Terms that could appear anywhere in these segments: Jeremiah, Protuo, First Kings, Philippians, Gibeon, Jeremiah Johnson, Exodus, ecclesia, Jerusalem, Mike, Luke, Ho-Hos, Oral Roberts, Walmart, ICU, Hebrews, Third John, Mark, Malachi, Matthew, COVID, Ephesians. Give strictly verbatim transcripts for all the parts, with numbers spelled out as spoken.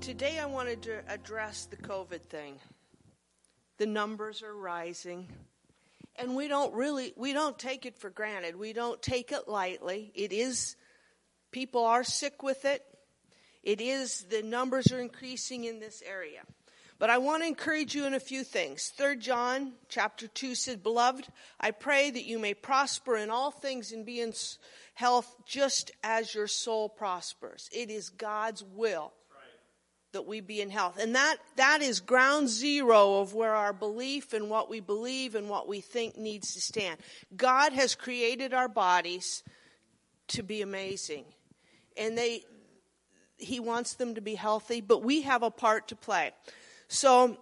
Today I wanted to address the COVID thing. The numbers are rising, and we don't really, we don't take it for granted. We don't take it lightly. It is, people are sick with it. It is, the numbers are increasing in this area. But I want to encourage you in a few things. Third John chapter two said, "Beloved, I pray that you may prosper in all things and be in health just as your soul prospers." It is God's will that we be in health. And that, that is ground zero of where our belief and what we believe and what we think needs to stand. God has created our bodies to be amazing. And they, he wants them to be healthy, but we have a part to play. So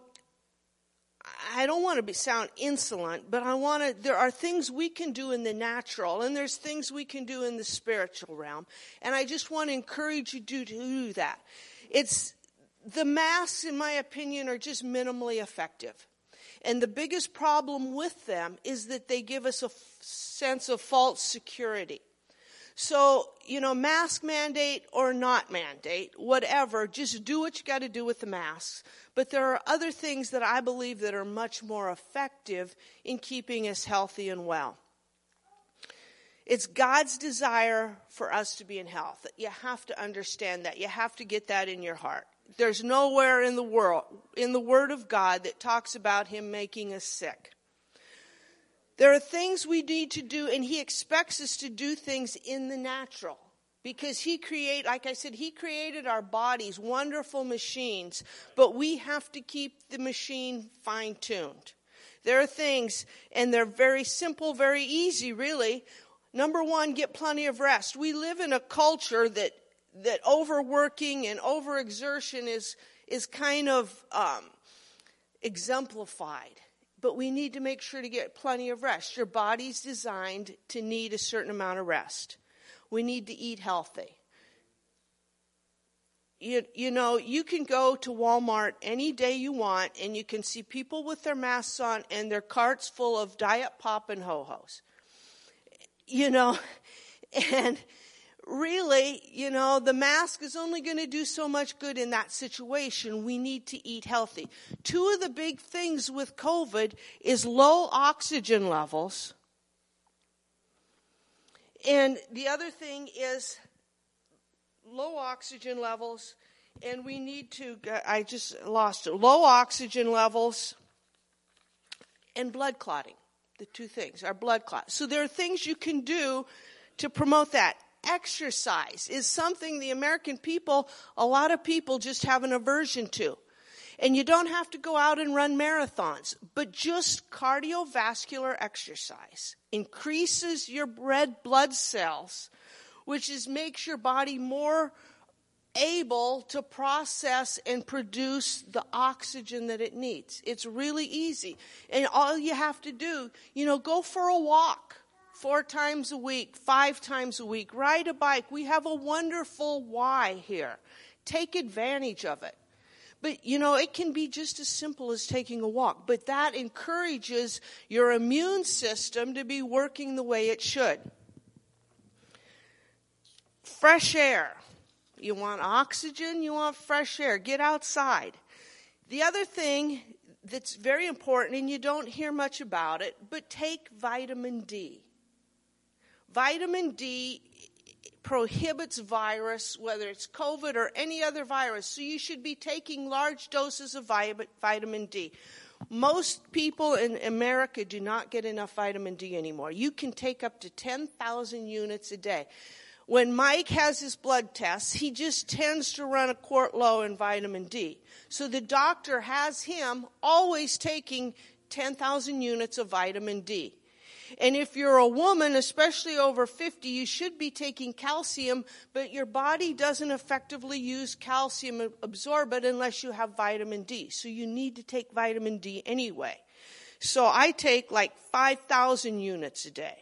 I don't want to be sound insolent, but I want to, there are things we can do in the natural, and there's things we can do in the spiritual realm. And I just want to encourage you to do that. It's, The masks, in my opinion, are just minimally effective. And the biggest problem with them is that they give us a f- sense of false security. So, you know, mask mandate or not mandate, whatever, just do what you got to do with the masks. But there are other things that I believe that are much more effective in keeping us healthy and well. It's God's desire for us to be in health. You have to understand that. You have to get that in your heart. There's nowhere in the world, in the Word of God, that talks about Him making us sick. There are things we need to do, and He expects us to do things in the natural. Because He create, like I said, He created our bodies, wonderful machines, but we have to keep the machine fine-tuned. There are things, and they're very simple, very easy, really. Number one, get plenty of rest. We live in a culture that that overworking and overexertion is is kind of um, exemplified. But we need to make sure to get plenty of rest. Your body's designed to need a certain amount of rest. We need to eat healthy. You, you know, you can go to Walmart any day you want, and you can see people with their masks on and their carts full of Diet Pop and Ho-Hos. You know, and really, you know, the mask is only going to do so much good in that situation. We need to eat healthy. Two of the big things with COVID is low oxygen levels. And the other thing is low oxygen levels. And we need to, I just lost it, low oxygen levels and blood clotting. The two things are blood clots. So there are things you can do to promote that. Exercise is something the American people, a lot of people just have an aversion to. And you don't have to go out and run marathons, but just cardiovascular exercise increases your red blood cells, which is makes your body more able to process and produce the oxygen that it needs. It's really easy. And all you have to do, you know, go for a walk. Four times a week, five times a week, ride a bike. We have a wonderful why here. Take advantage of it. But, you know, it can be just as simple as taking a walk. But that encourages your immune system to be working the way it should. Fresh air. You want oxygen, you want fresh air. Get outside. The other thing that's very important, and you don't hear much about it, but take vitamin D. Vitamin D prohibits virus, whether it's COVID or any other virus. So you should be taking large doses of vitamin D. Most people in America do not get enough vitamin D anymore. You can take up to ten thousand units a day. When Mike has his blood tests, he just tends to run a quart low in vitamin D. So the doctor has him always taking ten thousand units of vitamin D. And if you're a woman, especially over fifty, you should be taking calcium, but your body doesn't effectively use calcium, absorb it, unless you have vitamin D. So you need to take vitamin D anyway. So I take like five thousand units a day.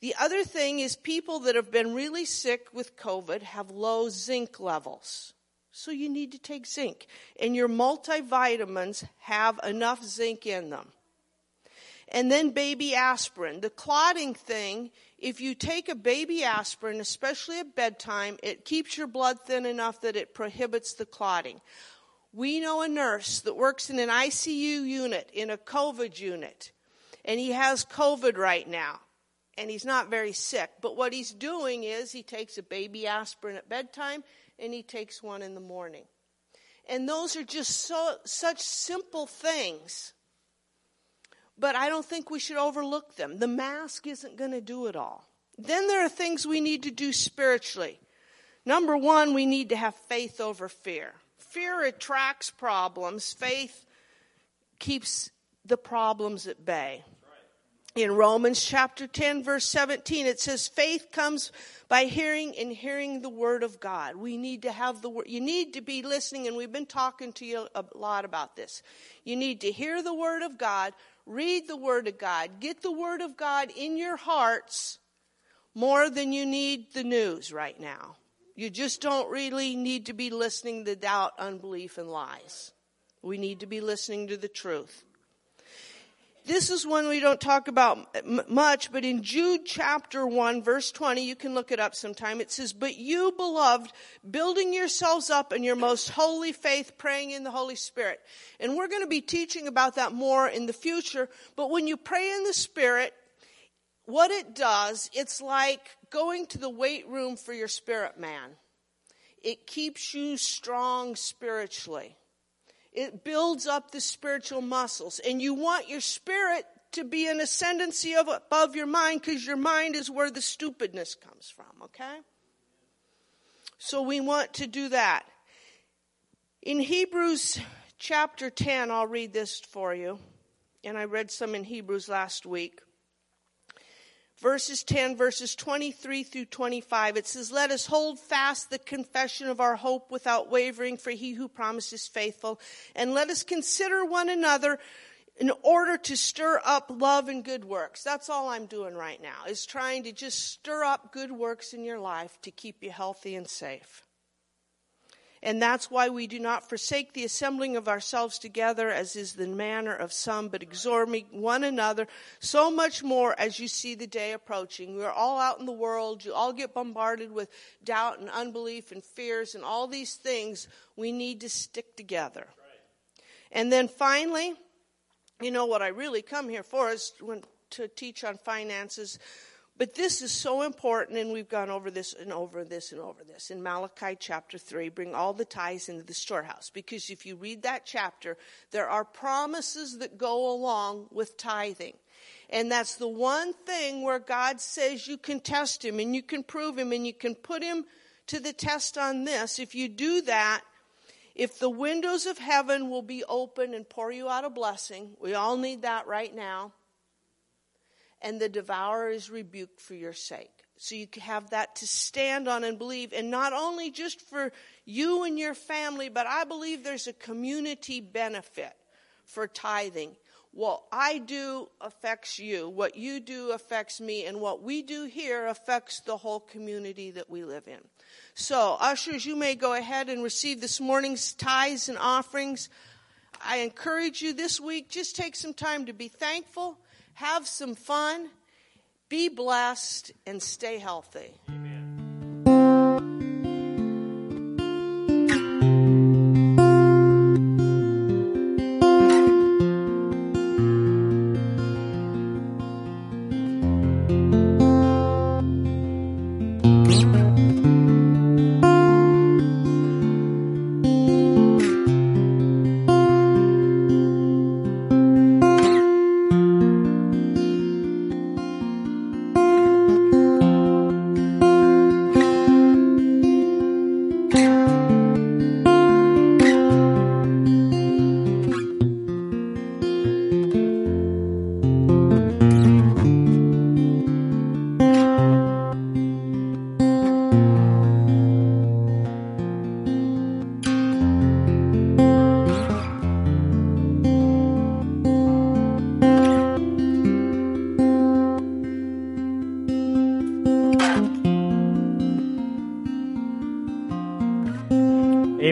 The other thing is people that have been really sick with COVID have low zinc levels. So you need to take zinc. And your multivitamins have enough zinc in them. And then baby aspirin. The clotting thing If you take a baby aspirin, especially at bedtime, it keeps your blood thin enough that it prohibits the clotting. We know a nurse that works in an I C U unit, in a COVID unit, and he has COVID right now, and he's not very sick. But what he's doing is he takes a baby aspirin at bedtime, and he takes one in the morning. And those are just so such simple things. But I don't think we should overlook them. The mask isn't going to do it all. Then there are things we need to do spiritually. Number one, we need to have faith over fear. Fear attracts problems. Faith keeps the problems at bay. In Romans chapter ten, verse seventeen, it says, faith comes by hearing and hearing the word of God. We need to have the word. You need to be listening, and we've been talking to you a lot about this. You need to hear the word of God, read the word of God, get the word of God in your hearts more than you need the news right now. You just don't really need to be listening to doubt, unbelief, and lies. We need to be listening to the truth. This is one we don't talk about much, but in Jude chapter one, verse twenty, you can look it up sometime. It says, but you, beloved, building yourselves up in your most holy faith, praying in the Holy Spirit. And we're going to be teaching about that more in the future. But when you pray in the Spirit, what it does, it's like going to the weight room for your spirit man. It keeps you strong spiritually. It builds up the spiritual muscles. And you want your spirit to be an ascendancy of, above your mind, because your mind is where the stupidness comes from, okay? So we want to do that. In Hebrews chapter ten, I'll read this for you. And I read some in Hebrews last week. Verses ten, verses twenty-three through twenty-five, it says, let us hold fast the confession of our hope without wavering, for he who promises faithful. And let us consider one another in order to stir up love and good works. That's all I'm doing right now, is trying to just stir up good works in your life to keep you healthy and safe. And that's why we do not forsake the assembling of ourselves together, as is the manner of some, but exhorting one another so much more as you see the day approaching. We're all out in the world. You all get bombarded with doubt and unbelief and fears and all these things. We need to stick together. Right. And then finally, you know what I really come here for is to teach on finances. But this is so important, and we've gone over this and over this and over this. In Malachi chapter three, bring all the tithes into the storehouse. Because if you read that chapter, there are promises that go along with tithing. And that's the one thing where God says you can test him and you can prove him and you can put him to the test on this. If you do that, if the windows of heaven will be open and pour you out a blessing, we all need that right now. And the devourer is rebuked for your sake. So you have that to stand on and believe. And not only just for you and your family, but I believe there's a community benefit for tithing. What I do affects you. What you do affects me. And what we do here affects the whole community that we live in. So, ushers, you may go ahead and receive this morning's tithes and offerings. I encourage you this week, just take some time to be thankful. Have some fun, be blessed, and stay healthy. Amen.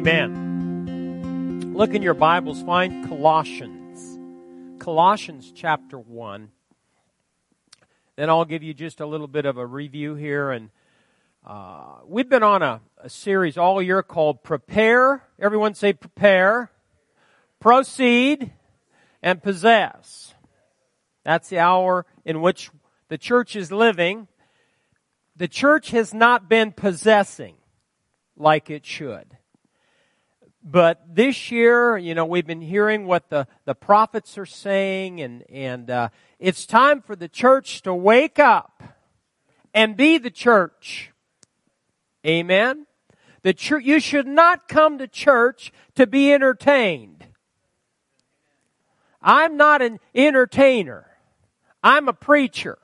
Amen. Look in your Bibles, find Colossians. Colossians chapter one. Then I'll give you just a little bit of a review here. And uh, we've been on a, a series all year called Prepare. Everyone say prepare, proceed, and possess. That's the hour in which the church is living. The church has not been possessing like it should. But this year, you know, we've been hearing what the, the prophets are saying, and, and uh, it's time for the church to wake up and be the church. Amen? The church, you should not come to church to be entertained. I'm not an entertainer. I'm a preacher.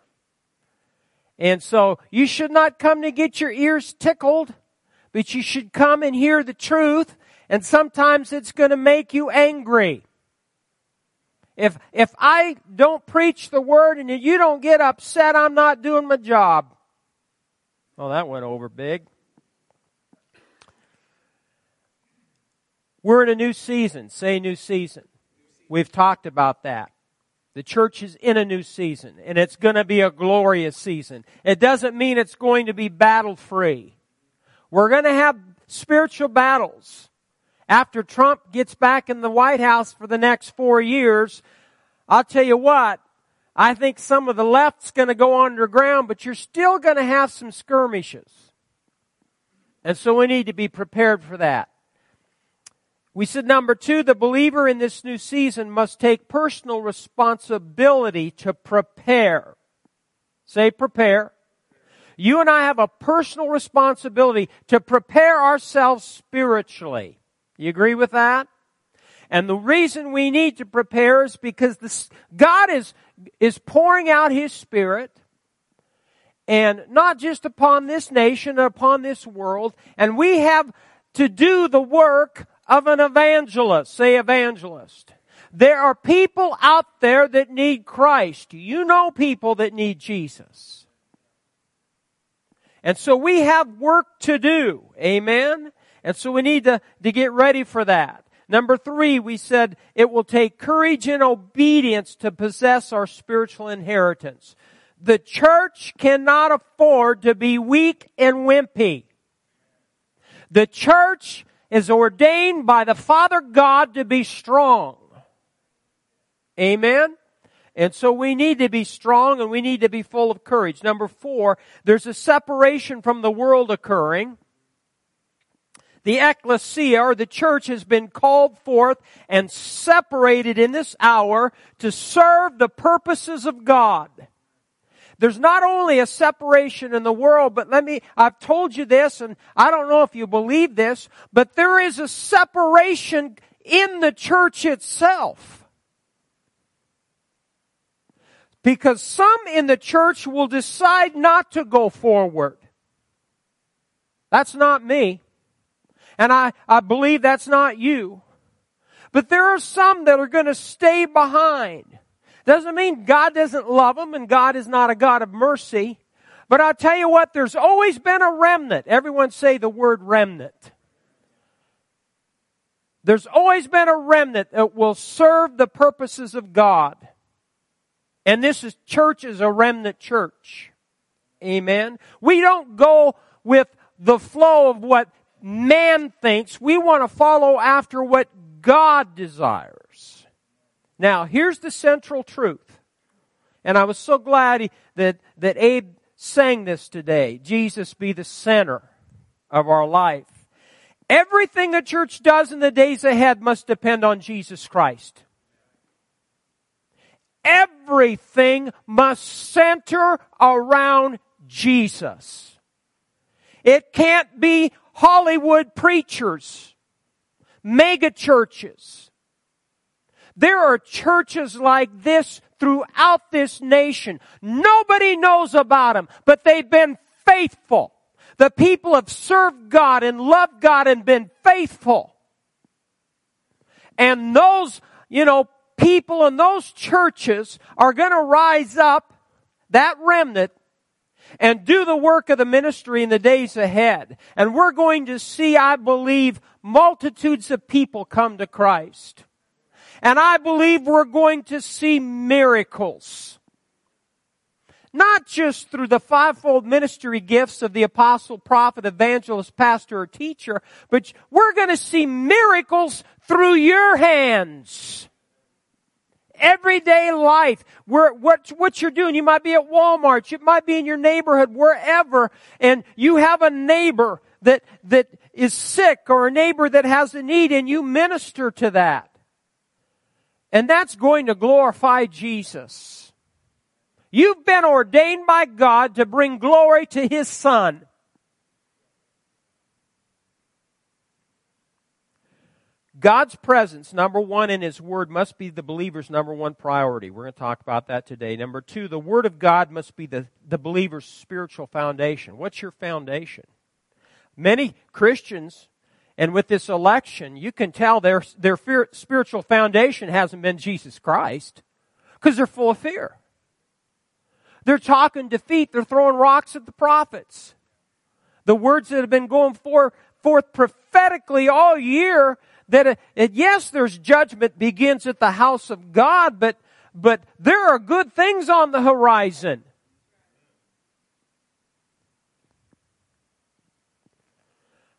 And so you should not come to get your ears tickled, but you should come and hear the truth. And sometimes it's going to make you angry. If if I don't preach the word and you don't get upset, I'm not doing my job. Oh, that went over big. We're in a new season. Say new season. We've talked about that. The church is in a new season, and it's going to be a glorious season. It doesn't mean it's going to be battle-free. We're going to have spiritual battles. After Trump gets back in the White House for the next four years, I'll tell you what, I think some of the left's going to go underground, but you're still going to have some skirmishes. And so we need to be prepared for that. We said, number two, the believer in this new season must take personal responsibility to prepare. Say prepare. You and I have a personal responsibility to prepare ourselves spiritually. You agree with that? And the reason we need to prepare is because this, God is, is pouring out His Spirit, and not just upon this nation, and upon this world, and we have to do the work of an evangelist. Say evangelist. There are people out there that need Christ. You know people that need Jesus. And so we have work to do. Amen? And so we need to, to get ready for that. Number three, we said it will take courage and obedience to possess our spiritual inheritance. The church cannot afford to be weak and wimpy. The church is ordained by the Father God to be strong. Amen? And so we need to be strong and we need to be full of courage. Number four, there's a separation from the world occurring. The ecclesia, or the church, has been called forth and separated in this hour to serve the purposes of God. There's not only a separation in the world, but let me, I've told you this, and I don't know if you believe this, but there is a separation in the church itself. Because some in the church will decide not to go forward. That's not me. And I, I believe that's not you. But there are some that are going to stay behind. Doesn't mean God doesn't love them and God is not a God of mercy. But I'll tell you what, there's always been a remnant. Everyone say the word remnant. There's always been a remnant that will serve the purposes of God. And this is, church is a remnant church. Amen. We don't go with the flow of what man thinks. We want to follow after what God desires. Now, here's the central truth. And I was so glad he, that, that Abe sang this today. Jesus be the center of our life. Everything the church does in the days ahead must depend on Jesus Christ. Everything must center around Jesus. It can't be Hollywood preachers, mega churches. There are churches like this throughout this nation. Nobody knows about them, but they've been faithful. The people have served God and loved God and been faithful. And those, you know, people in those churches are going to rise up, that remnant, and do the work of the ministry in the days ahead. And we're going to see, I believe, multitudes of people come to Christ. And I believe we're going to see miracles. not just through the fivefold ministry gifts of the apostle, prophet, evangelist, pastor, or teacher, but we're going to see miracles through your hands. Everyday life, where, what, what you're doing, you might be at Walmart, you might be in your neighborhood, wherever, and you have a neighbor that that is sick or a neighbor that has a need, and you minister to that. And that's going to glorify Jesus. You've been ordained by God to bring glory to His Son. God's presence, number one, in His Word must be the believer's number one priority. We're going to talk about that today. Number two, the Word of God must be the, the believer's spiritual foundation. What's your foundation? Many Christians, and with this election, you can tell their, their fear, spiritual foundation hasn't been Jesus Christ, because they're full of fear. They're talking defeat. They're throwing rocks at the prophets. The words that have been going for, forth prophetically all year, that it, yes, there's judgment begins at the house of God, but, but there are good things on the horizon.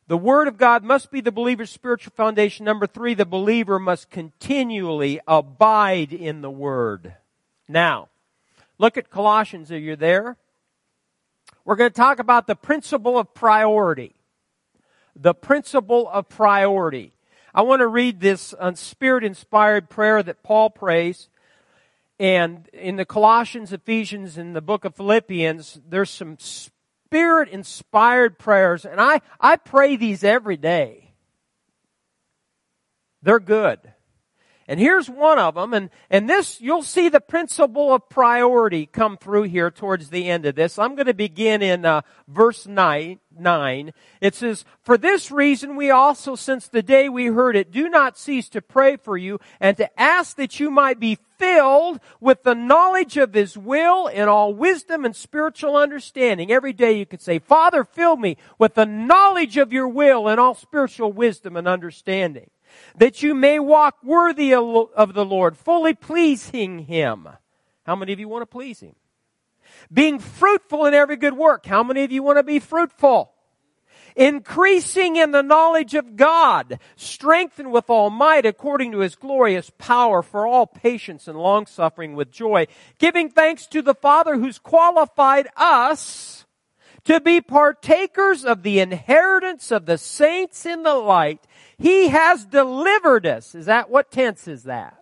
The Word of God must be the believer's spiritual foundation. Number three, the believer must continually abide in the Word. Now, look at Colossians, are you there? We're going to talk about the principle of priority. The principle of priority. I want to read this spirit-inspired prayer that Paul prays. And in the Colossians, Ephesians, and the book of Philippians, there's some spirit-inspired prayers. And I, I pray these every day. They're good. And here's one of them. And, and this, you'll see the principle of priority come through here towards the end of this. I'm going to begin in uh, verse nine. nine. It says, "For this reason we also, since the day we heard it, do not cease to pray for you and to ask that you might be filled with the knowledge of His will in all wisdom and spiritual understanding." Every day you could say, "Father, fill me with the knowledge of your will and all spiritual wisdom and understanding, that you may walk worthy of the Lord, fully pleasing Him." How many of you want to please Him? "Being fruitful in every good work." How many of you want to be fruitful? "Increasing in the knowledge of God, strengthened with all might according to His glorious power, for all patience and long-suffering with joy, giving thanks to the Father who's qualified us to be partakers of the inheritance of the saints in the light. He has delivered us." Is that, what tense is that?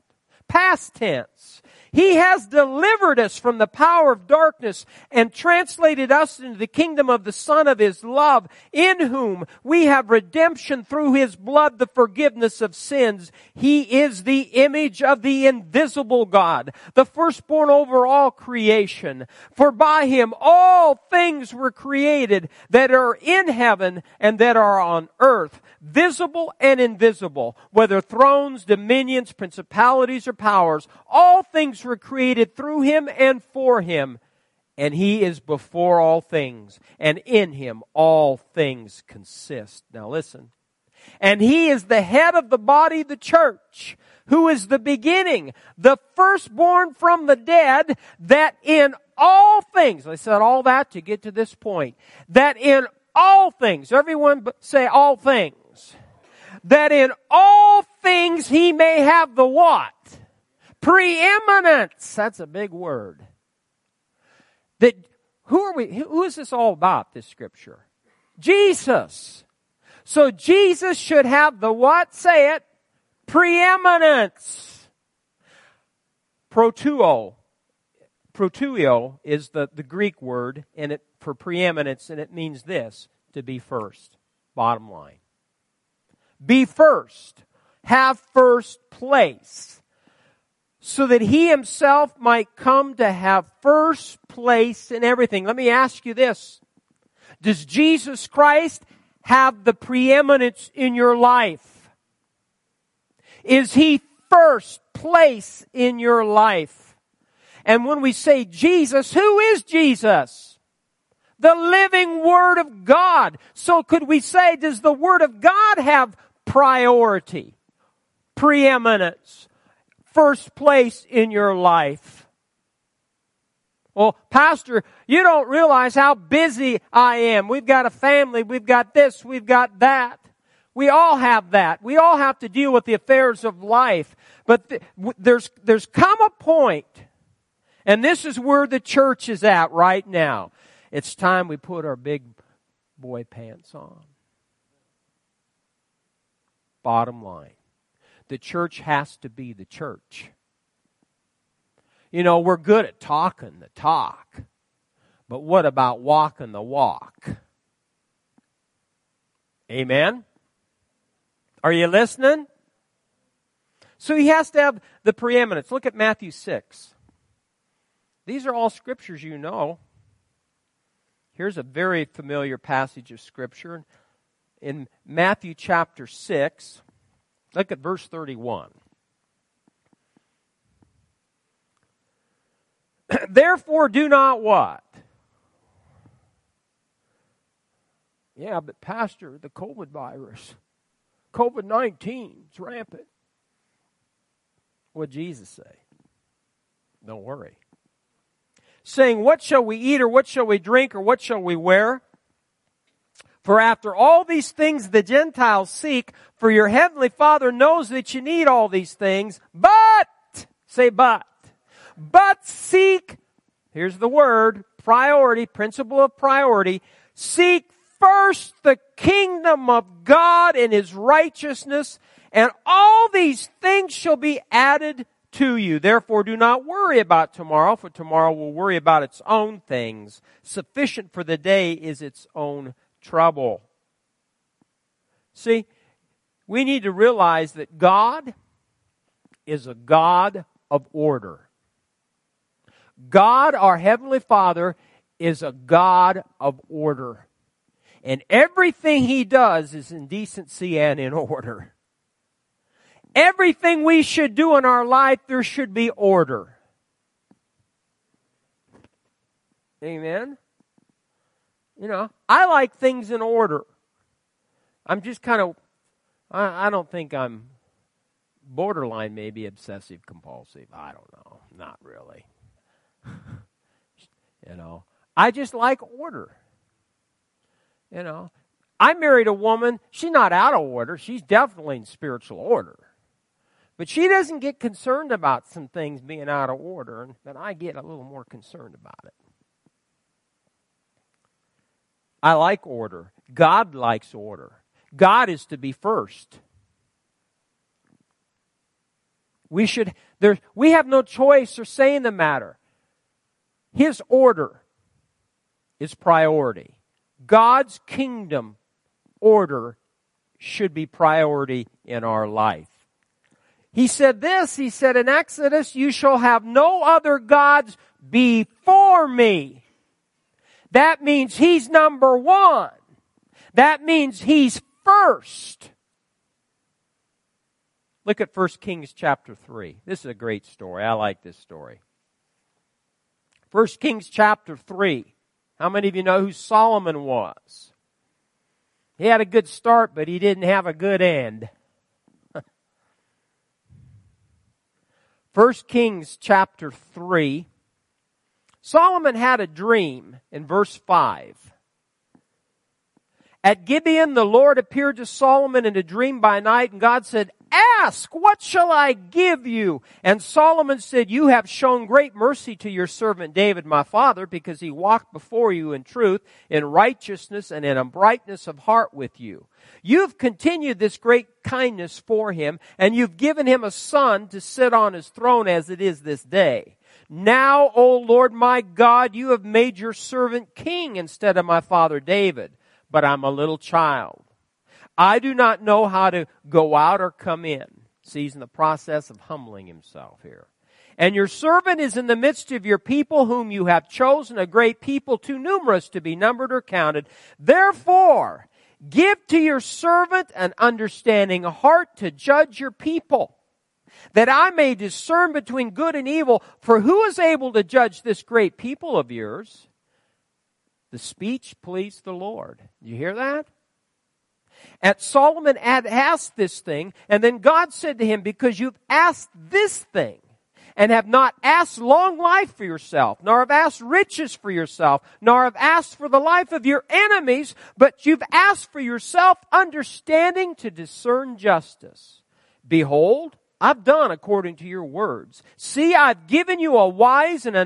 Past tense. "He has delivered us from the power of darkness and translated us into the kingdom of the Son of His love, in whom we have redemption through His blood, the forgiveness of sins. He is the image of the invisible God, the firstborn over all creation. For by Him all things were created that are in heaven and that are on earth, visible and invisible, whether thrones, dominions, principalities, or powers. All things were created through Him and for Him, and He is before all things, and in Him all things consist." Now listen. "And He is the head of the body, the church, who is the beginning, the firstborn from the dead, that in all things," I said all that to get to this point, "that in all things," everyone say all things, "that in all things He may have the" what? "Preeminence." That's a big word. That who are we? Who is this all about, this scripture? Jesus. So Jesus should have the what? Say it. Preeminence. Protuo. Protuo is the, the Greek word and it for preeminence, and it means this: to be first. Bottom line. Be first. Have first place. "So that He Himself might come to have first place in everything." Let me ask you this. Does Jesus Christ have the preeminence in your life? Is He first place in your life? And when we say Jesus, who is Jesus? The living Word of God. So could we say, does the Word of God have priority, preeminence, first place in your life? Well, Pastor, you don't realize how busy I am. We've got a family. We've got this. We've got that. We all have that. We all have to deal with the affairs of life. But th- there's there's come a point, and this is where the church is at right now. It's time we put our big boy pants on. Bottom line, the church has to be the church. You know, we're good at talking the talk, but what about walking the walk? Amen? Are you listening? So he has to have the preeminence. Look at Matthew six. These are all scriptures you know. Here's a very familiar passage of scripture. In Matthew chapter six, look at verse thirty-one. Therefore do not what? Yeah, but Pastor, the COVID virus, covid nineteen, it's rampant. What'd Jesus say? Don't worry. Saying, what shall we eat, or what shall we drink, or what shall we wear? For after all these things the Gentiles seek, for your heavenly Father knows that you need all these things, but, say but, but seek, here's the word, priority, principle of priority, seek first the kingdom of God and His righteousness, and all these things shall be added to you. Therefore do not worry about tomorrow, for tomorrow will worry about its own things. Sufficient for the day is its own trouble. See, we need to realize that God is a God of order. God, our Heavenly Father, is a God of order. And everything He does is in decency and in order. Everything we should do in our life, there should be order. Amen? You know, I like things in order. I'm just kind of, I, I don't think I'm borderline, maybe obsessive compulsive. I don't know. Not really. You know, I just like order. You know, I married a woman, she's not out of order, she's definitely in spiritual order. But she doesn't get concerned about some things being out of order, and then I get a little more concerned about it. I like order. God likes order. God is to be first. We should, there, we have no choice or say in the matter. His order is priority. God's kingdom order should be priority in our life. He said this, he said in Exodus, you shall have no other gods before me. That means He's number one. That means He's first. Look at First Kings chapter three. This is a great story. I like this story. First Kings chapter three. How many of you know who Solomon was? He had a good start, but he didn't have a good end. First Kings chapter three. Solomon had a dream in verse five. At Gibeon, the Lord appeared to Solomon in a dream by night, and God said, ask, what shall I give you? And Solomon said, you have shown great mercy to your servant David, my father, because he walked before you in truth, in righteousness, and in uprightness of heart with you. You've continued this great kindness for him, and you've given him a son to sit on his throne as it is this day. Now, O Lord my God, you have made your servant king instead of my father David, but I'm a little child. I do not know how to go out or come in. See, he's in the process of humbling himself here. And your servant is in the midst of your people whom you have chosen, a great people too numerous to be numbered or counted. Therefore, give to your servant an understanding heart to judge your people, that I may discern between good and evil. For who is able to judge this great people of yours? The speech pleased the Lord. You hear that? At Solomon had asked this thing, and then God said to him, because you've asked this thing, and have not asked long life for yourself, nor have asked riches for yourself, nor have asked for the life of your enemies, but you've asked for yourself understanding to discern justice. Behold, I've done according to your words. See, I've given you a wise and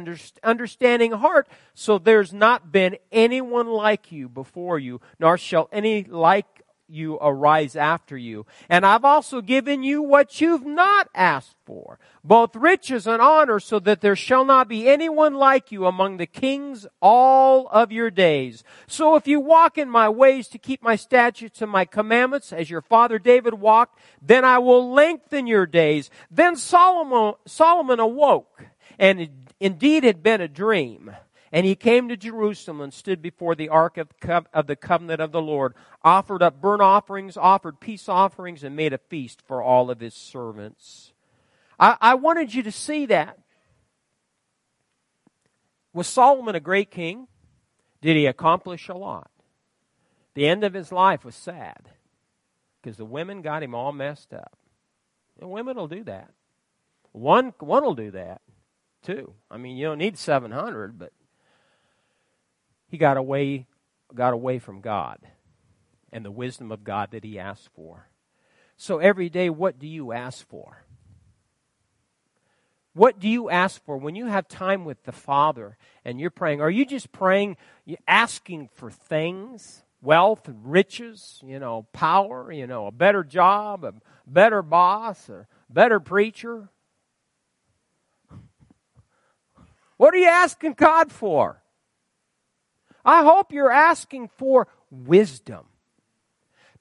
understanding heart, so there's not been anyone like you before you, nor shall any like you arise after you. And I've also given you what you've not asked for, both riches and honor, so that there shall not be anyone like you among the kings all of your days. So if you walk in my ways to keep my statutes and my commandments, as your father David walked, then I will lengthen your days. Then Solomon, Solomon awoke, and it indeed had been a dream. And he came to Jerusalem and stood before the ark of the covenant of the Lord, offered up burnt offerings, offered peace offerings, and made a feast for all of his servants. I, I wanted you to see that. Was Solomon a great king? Did he accomplish a lot? The end of his life was sad because the women got him all messed up. And women will do that. One, one will do that, too. I mean, you don't need seven hundred, but he got away, got away from God and the wisdom of God that he asked for. So every day, what do you ask for? What do you ask for when you have time with the Father and you're praying? Are you just praying, asking for things, wealth, riches, you know, power, you know, a better job, a better boss, a better preacher? What are you asking God for? I hope you're asking for wisdom,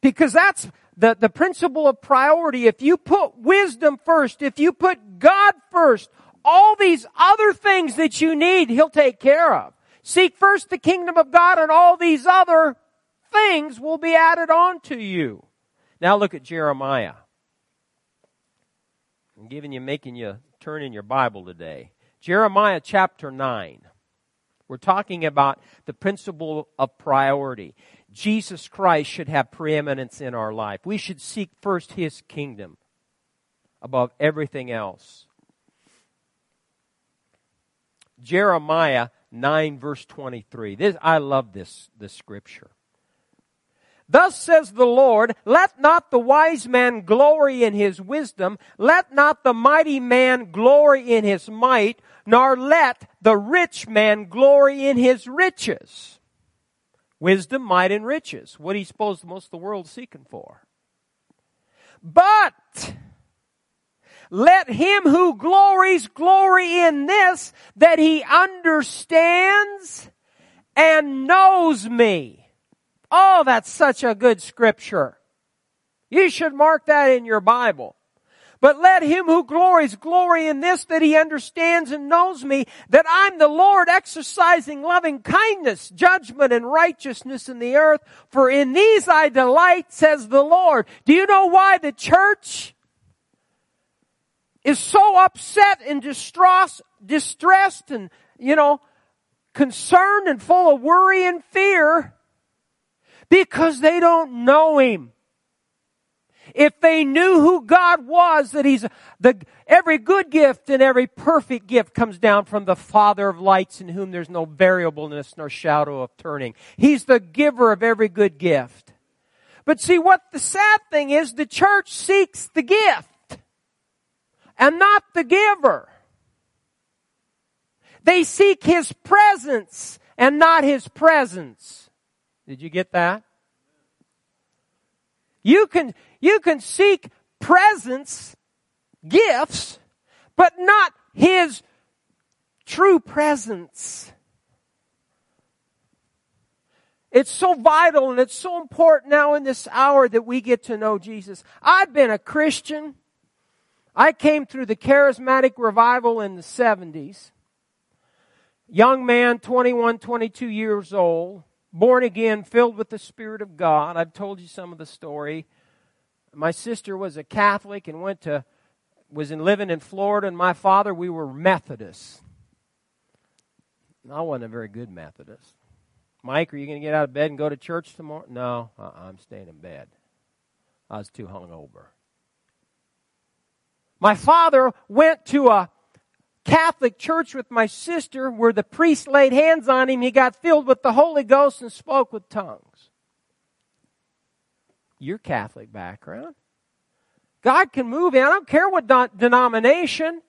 because that's the, the principle of priority. If you put wisdom first, if you put God first, all these other things that you need, He'll take care of. Seek first the kingdom of God, and all these other things will be added on to you. Now look at Jeremiah. I'm giving you, making you turn in your Bible today. Jeremiah chapter nine. We're talking about the principle of priority. Jesus Christ should have preeminence in our life. We should seek first His kingdom above everything else. Jeremiah nine verse twenty-three. This, I love this, this scripture. Thus says the Lord, let not the wise man glory in his wisdom, let not the mighty man glory in his might, nor let the rich man glory in his riches. Wisdom, might, and riches. What he supposed most of the world's seeking for. But let him who glories glory in this, that he understands and knows me. Oh, that's such a good scripture. You should mark that in your Bible. But let him who glories glory in this, that he understands and knows me, that I'm the Lord, exercising loving kindness, judgment, and righteousness in the earth. For in these I delight, says the Lord. Do you know why the church is so upset and distress, distressed and, you know, concerned and full of worry and fear? Because they don't know Him. If they knew who God was, that He's the every good gift and every perfect gift comes down from the Father of lights, in whom there's no variableness nor shadow of turning. He's the giver of every good gift. But see, what the sad thing is, the church seeks the gift and not the giver. They seek His presence and not His presence. Did you get that? You can, you can seek presence, gifts, but not His true presence. It's so vital and it's so important now in this hour that we get to know Jesus. I've been a Christian. I came through the charismatic revival in the seventies. Young man, twenty-one, twenty-two years old. Born again, filled with the Spirit of God. I've told you some of the story. My sister was a Catholic and went to, was in, living in Florida, and my father, we were Methodists. I wasn't a very good Methodist. Mike, are you going to get out of bed and go to church tomorrow? No, uh-uh, I'm staying in bed. I was too hungover. My father went to a Catholic church with my sister where the priest laid hands on him. He got filled with the Holy Ghost and spoke with tongues. Your Catholic background. God can move in. I don't care what de- denomination.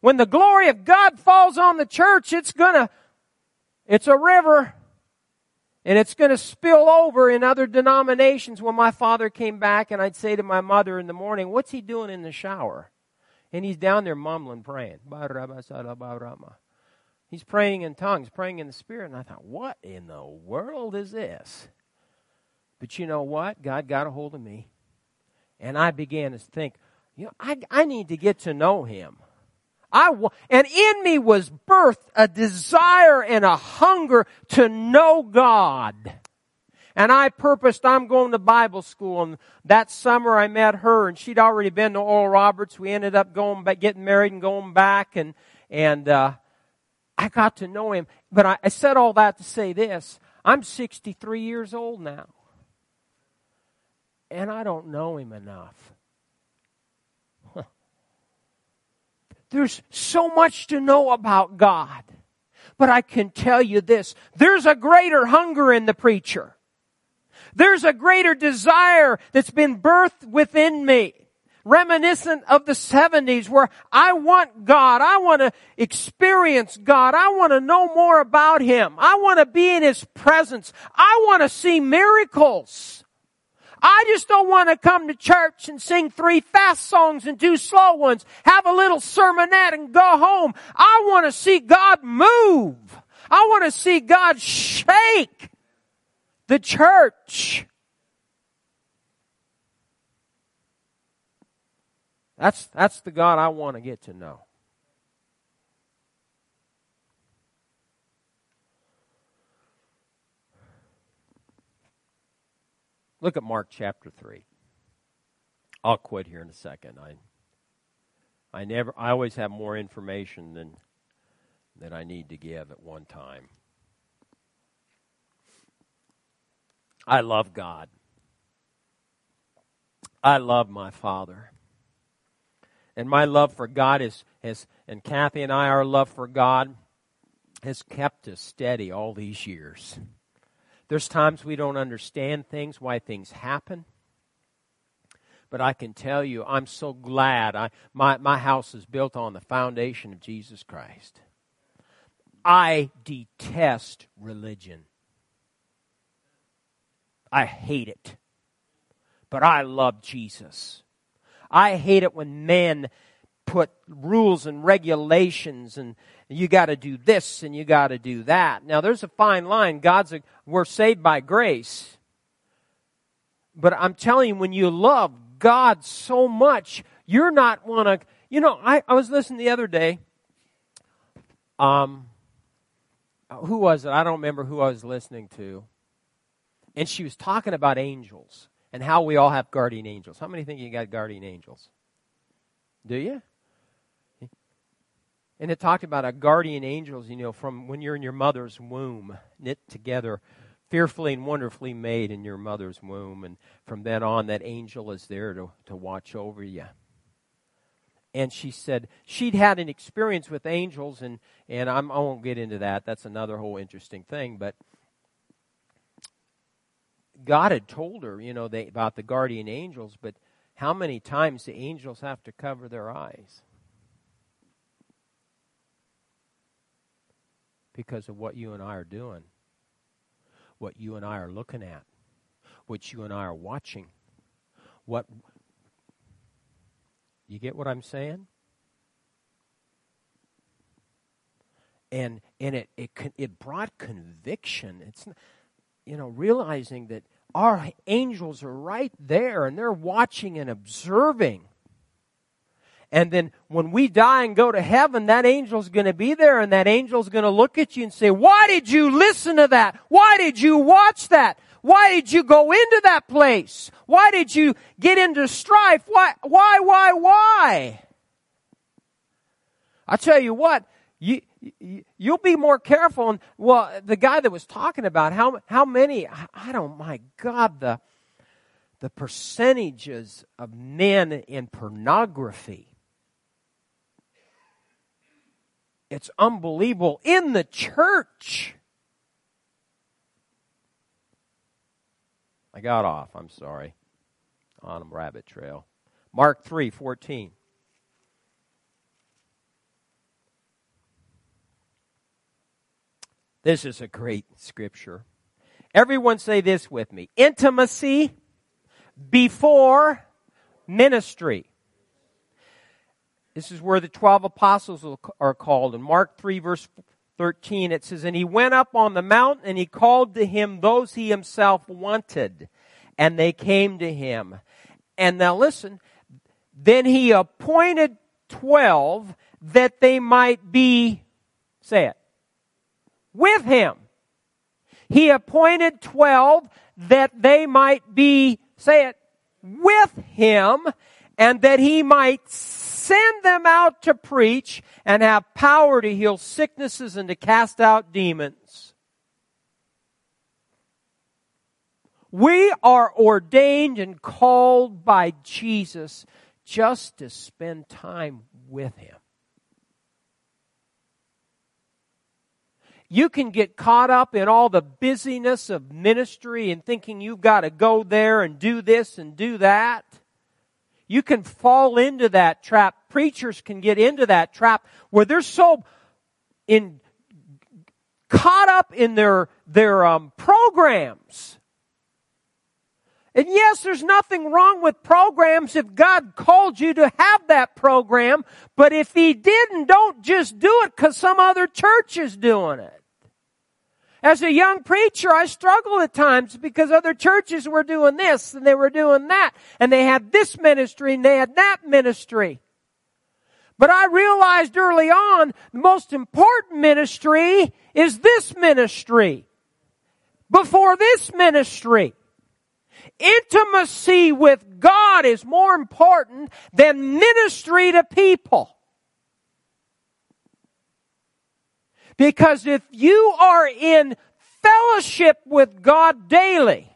When the glory of God falls on the church, it's gonna, it's a river. And it's going to spill over in other denominations. When my father came back and I'd say to my mother in the morning, what's he doing in the shower? And he's down there mumbling, praying. He's praying in tongues, praying in the Spirit. And I thought, what in the world is this? But you know what? God got a hold of me. And I began to think, you know, I, I need to get to know him. I w- and in me was birthed a desire and a hunger to know God. And I purposed, I'm going to Bible school. And that summer I met her, and she'd already been to Oral Roberts. We ended up going back, getting married and going back. And, and uh, I got to know him. But I, I said all that to say this. I'm sixty-three years old now. And I don't know him enough. There's so much to know about God. But I can tell you this. There's a greater hunger in the preacher. There's a greater desire that's been birthed within me. Reminiscent of the seventies, where I want God. I want to experience God. I want to know more about him. I want to be in his presence. I want to see miracles. I just don't want to come to church and sing three fast songs and two slow ones, have a little sermonette and go home. I want to see God move. I want to see God shake the church. That's, that's the God I want to get to know. Look at Mark chapter three. I'll quit here in a second. I I never I always have more information than than I need to give at one time. I love God. I love my Father. And my love for God is has and Kathy and I, our love for God has kept us steady all these years. There's times we don't understand things, why things happen. But I can tell you, I'm so glad. I, my, my house is built on the foundation of Jesus Christ. I detest religion. I hate it. But I love Jesus. I hate it when men put rules and regulations, and you got to do this and you got to do that. Now there's a fine line. God's a, we're saved by grace, but I'm telling you, when you love God so much, you're not want to. You know, I, I was listening the other day. Um, who was it? I don't remember who I was listening to, and she was talking about angels and how we all have guardian angels. How many think you got guardian angels? Do you? And it talked about our guardian angels, you know, from when you're in your mother's womb, knit together, fearfully and wonderfully made in your mother's womb. And from then on, that angel is there to, to watch over you. And she said she'd had an experience with angels, and, and I'm, I won't get into that. That's another whole interesting thing. But God had told her, you know, they, about the guardian angels, but how many times the angels have to cover their eyes? Because of what you and I are doing, what you and I are looking at, what you and I are watching. What, you get what I'm saying? And and it it it brought conviction. It's, you know, realizing that our angels are right there, and they're watching and observing. And then when we die and go to heaven, that angel's going to be there, and that angel's going to look at you and say, why did you listen to that? Why did you watch that? Why did you go into that place? Why did you get into strife? Why, why, why, why? I tell you what, you, you, you'll be more careful. And, well, the guy that was talking about how, how many, I don't, my God, the, the percentages of men in pornography. It's unbelievable. In the church. I got off. I'm sorry. On a rabbit trail. Mark three fourteen. This is a great scripture. Everyone say this with me. Intimacy before ministry. This is where the twelve apostles are called. In Mark three, verse thirteen, it says, "And he went up on the mountain, and he called to him those he himself wanted, and they came to him." And now listen, "Then he appointed twelve that they might be," say it, "with him." He appointed twelve that they might be, say it, with him, and that he might send them out to preach and have power to heal sicknesses and to cast out demons. We are ordained and called by Jesus just to spend time with him. You can get caught up in all the busyness of ministry and thinking you've got to go there and do this and do that. You can fall into that trap. Preachers can get into that trap where they're so in, caught up in their, their um, programs. And yes, there's nothing wrong with programs if God called you to have that program. But if he didn't, don't just do it because some other church is doing it. As a young preacher, I struggled at times because other churches were doing this and they were doing that. And they had this ministry and they had that ministry. But I realized early on, the most important ministry is this ministry. Before this ministry. Intimacy with God is more important than ministry to people. Because if you are in fellowship with God daily,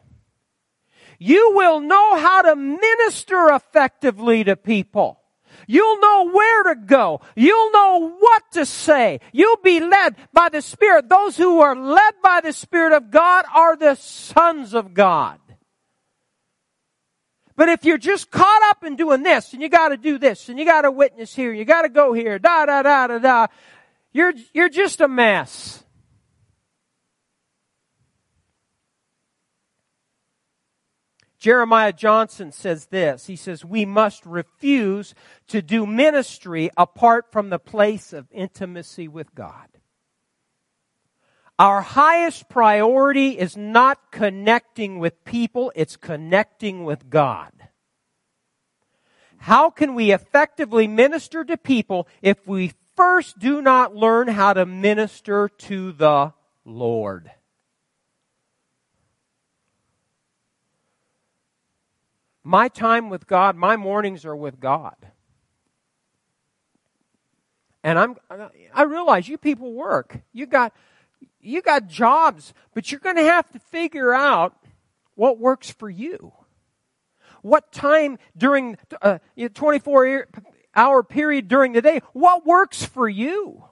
you will know how to minister effectively to people. You'll know where to go. You'll know what to say. You'll be led by the Spirit. Those who are led by the Spirit of God are the sons of God. But if you're just caught up in doing this, and you gotta do this, and you gotta witness here, you gotta go here, da, da, da, da, da, you're, you're just a mess. Jeremiah Johnson says this. He says, "We must refuse to do ministry apart from the place of intimacy with God. Our highest priority is not connecting with people, it's connecting with God. How can we effectively minister to people if we first do not learn how to minister to the Lord?" My time with God, my mornings are with God. And I'm, I realize you people work. You got... You got jobs, but you're going to have to figure out what works for you. What time during a twenty-four hour period during the day, what works for you?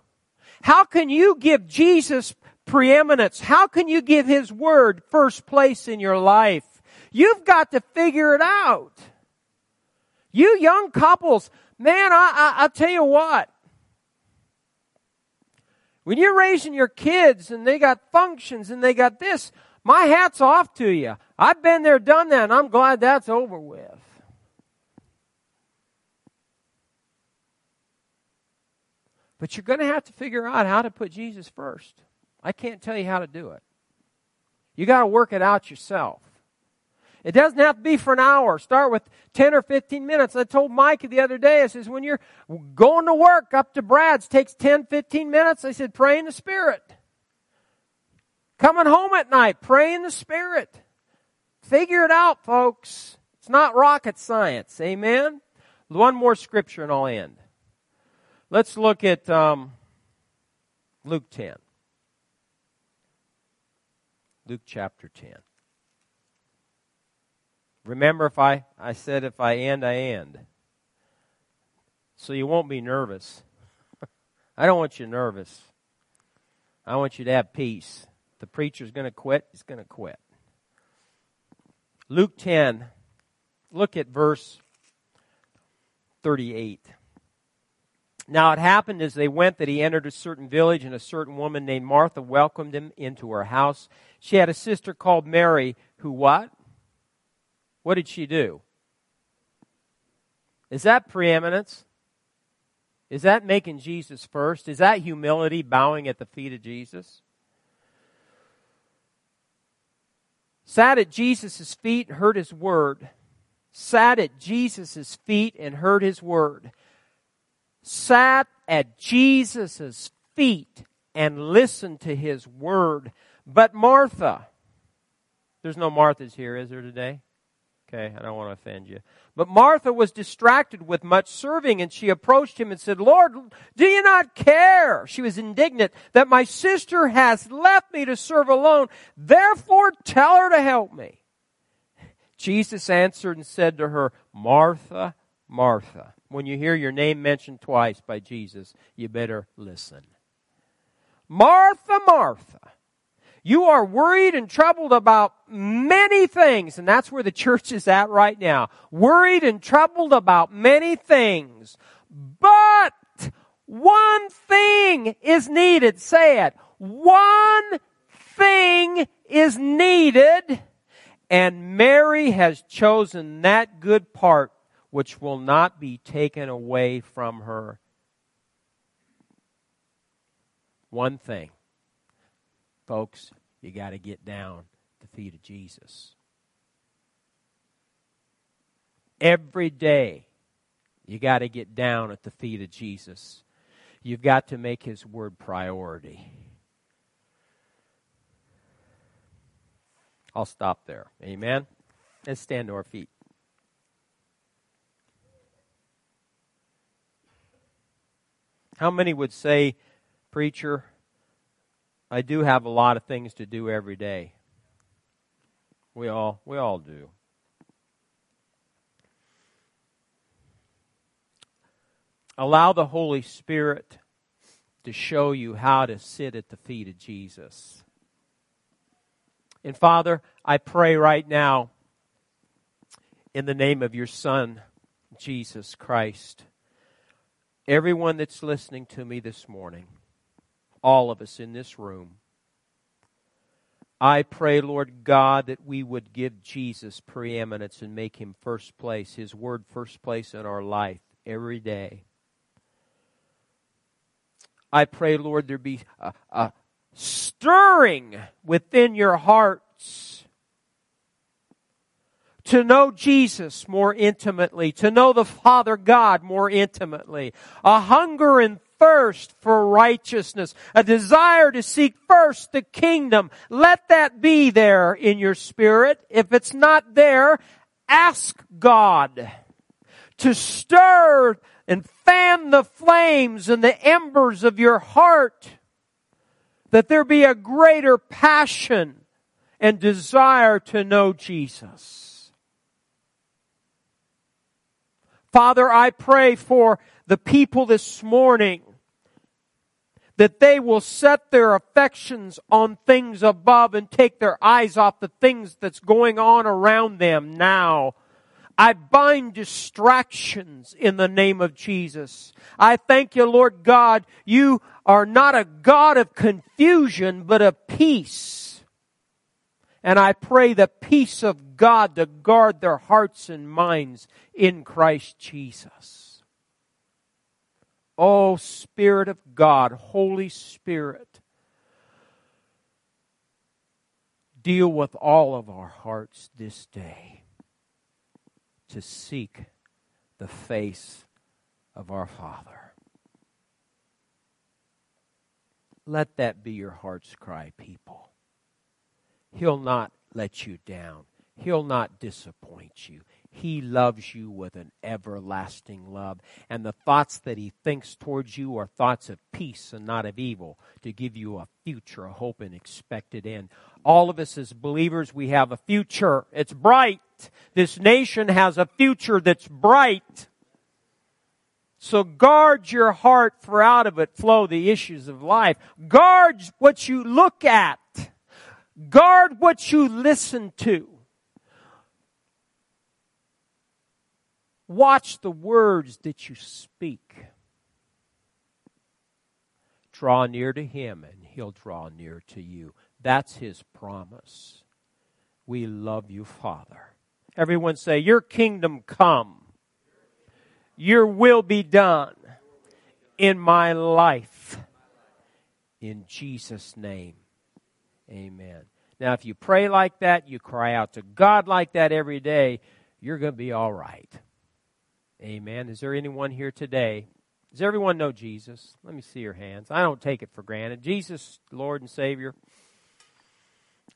How can you give Jesus preeminence? How can you give his word first place in your life? You've got to figure it out. You young couples, man, I, I, I'll tell you what. When you're raising your kids and they got functions and they got this, my hat's off to you. I've been there, done that, and I'm glad that's over with. But you're going to have to figure out how to put Jesus first. I can't tell you how to do it. You got to work it out yourself. It doesn't have to be for an hour. Start with ten or fifteen minutes. I told Mike the other day, I says, when you're going to work up to Brad's, takes ten, fifteen minutes. I said, pray in the Spirit. Coming home at night, pray in the Spirit. Figure it out, folks. It's not rocket science. Amen? One more scripture and I'll end. Let's look at um, Luke ten. Luke chapter ten. Remember, if I, I said if I end, I end. So you won't be nervous. I don't want you nervous. I want you to have peace. If the preacher's going to quit, he's going to quit. Luke ten, look at verse thirty-eight. Now it happened as they went that he entered a certain village, and a certain woman named Martha welcomed him into her house. She had a sister called Mary who what? What did she do? Is that preeminence? Is that making Jesus first? Is that humility, bowing at the feet of Jesus? Sat at Jesus' feet and heard his word. Sat at Jesus' feet and heard his word. Sat at Jesus' feet and listened to his word. But Martha, there's no Marthas here, is there today? Okay, I don't want to offend you. But Martha was distracted with much serving, and she approached him and said, Lord, do you not care? She was indignant that my sister has left me to serve alone. Therefore, tell her to help me. Jesus answered and said to her, Martha, Martha. When you hear your name mentioned twice by Jesus, you better listen. Martha, Martha. You are worried and troubled about many things. And that's where the church is at right now. Worried and troubled about many things. But one thing is needed. Say it. One thing is needed. And Mary has chosen that good part which will not be taken away from her. One thing. Folks, you got to get down at the feet of Jesus. Every day, you got to get down at the feet of Jesus. You've got to make his word priority. I'll stop there. Amen? Let's stand to our feet. How many would say, preacher, I do have a lot of things to do every day. We all, we all do. Allow the Holy Spirit to show you how to sit at the feet of Jesus. And Father, I pray right now in the name of your Son, Jesus Christ. Everyone that's listening to me this morning, all of us in this room. I pray, Lord God, that we would give Jesus preeminence and make him first place, his word first place in our life every day. I pray, Lord, there be a, a stirring within your hearts to know Jesus more intimately, to know the Father God more intimately, a hunger and thirst for righteousness, a desire to seek first the kingdom. Let that be there in your spirit. If it's not there, ask God to stir and fan the flames and the embers of your heart, that there be a greater passion and desire to know Jesus. Father, I pray for the people this morning, that they will set their affections on things above and take their eyes off the things that's going on around them now. I bind distractions in the name of Jesus. I thank you, Lord God, you are not a God of confusion, but of peace. And I pray the peace of God to guard their hearts and minds in Christ Jesus. Oh, Spirit of God, Holy Spirit, deal with all of our hearts this day to seek the face of our Father. Let that be your heart's cry, people. He'll not let you down. He'll not disappoint you. He loves you with an everlasting love. And the thoughts that he thinks towards you are thoughts of peace and not of evil, to give you a future, a hope, and expected end. All of us as believers, we have a future. It's bright. This nation has a future that's bright. So guard your heart, for out of it flow the issues of life. Guard what you look at. Guard what you listen to. Watch the words that you speak. Draw near to Him and He'll draw near to you. That's His promise. We love you, Father. Everyone say, your kingdom come. Your will be done in my life. In Jesus' name, amen. Now, if you pray like that, you cry out to God like that every day, you're going to be all right. Amen. Is there anyone here today? Does everyone know Jesus? Let me see your hands. I don't take it for granted. Jesus, Lord and Savior.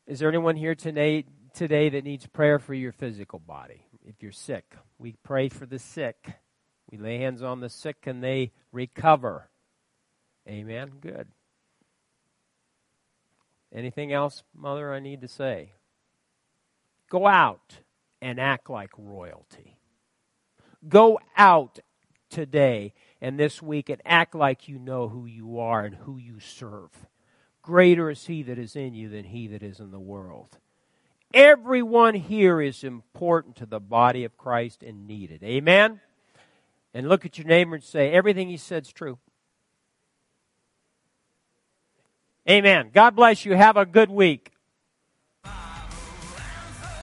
Is there anyone here today, today that needs prayer for your physical body? If you're sick, we pray for the sick. We lay hands on the sick and they recover. Amen. Good. Anything else, Mother, I need to say? Go out and act like royalty. Go out today and this week and act like you know who you are and who you serve. Greater is He that is in you than he that is in the world. Everyone here is important to the body of Christ and needed. Amen? And look at your neighbor and say, everything he said is true. Amen. God bless you. Have a good week.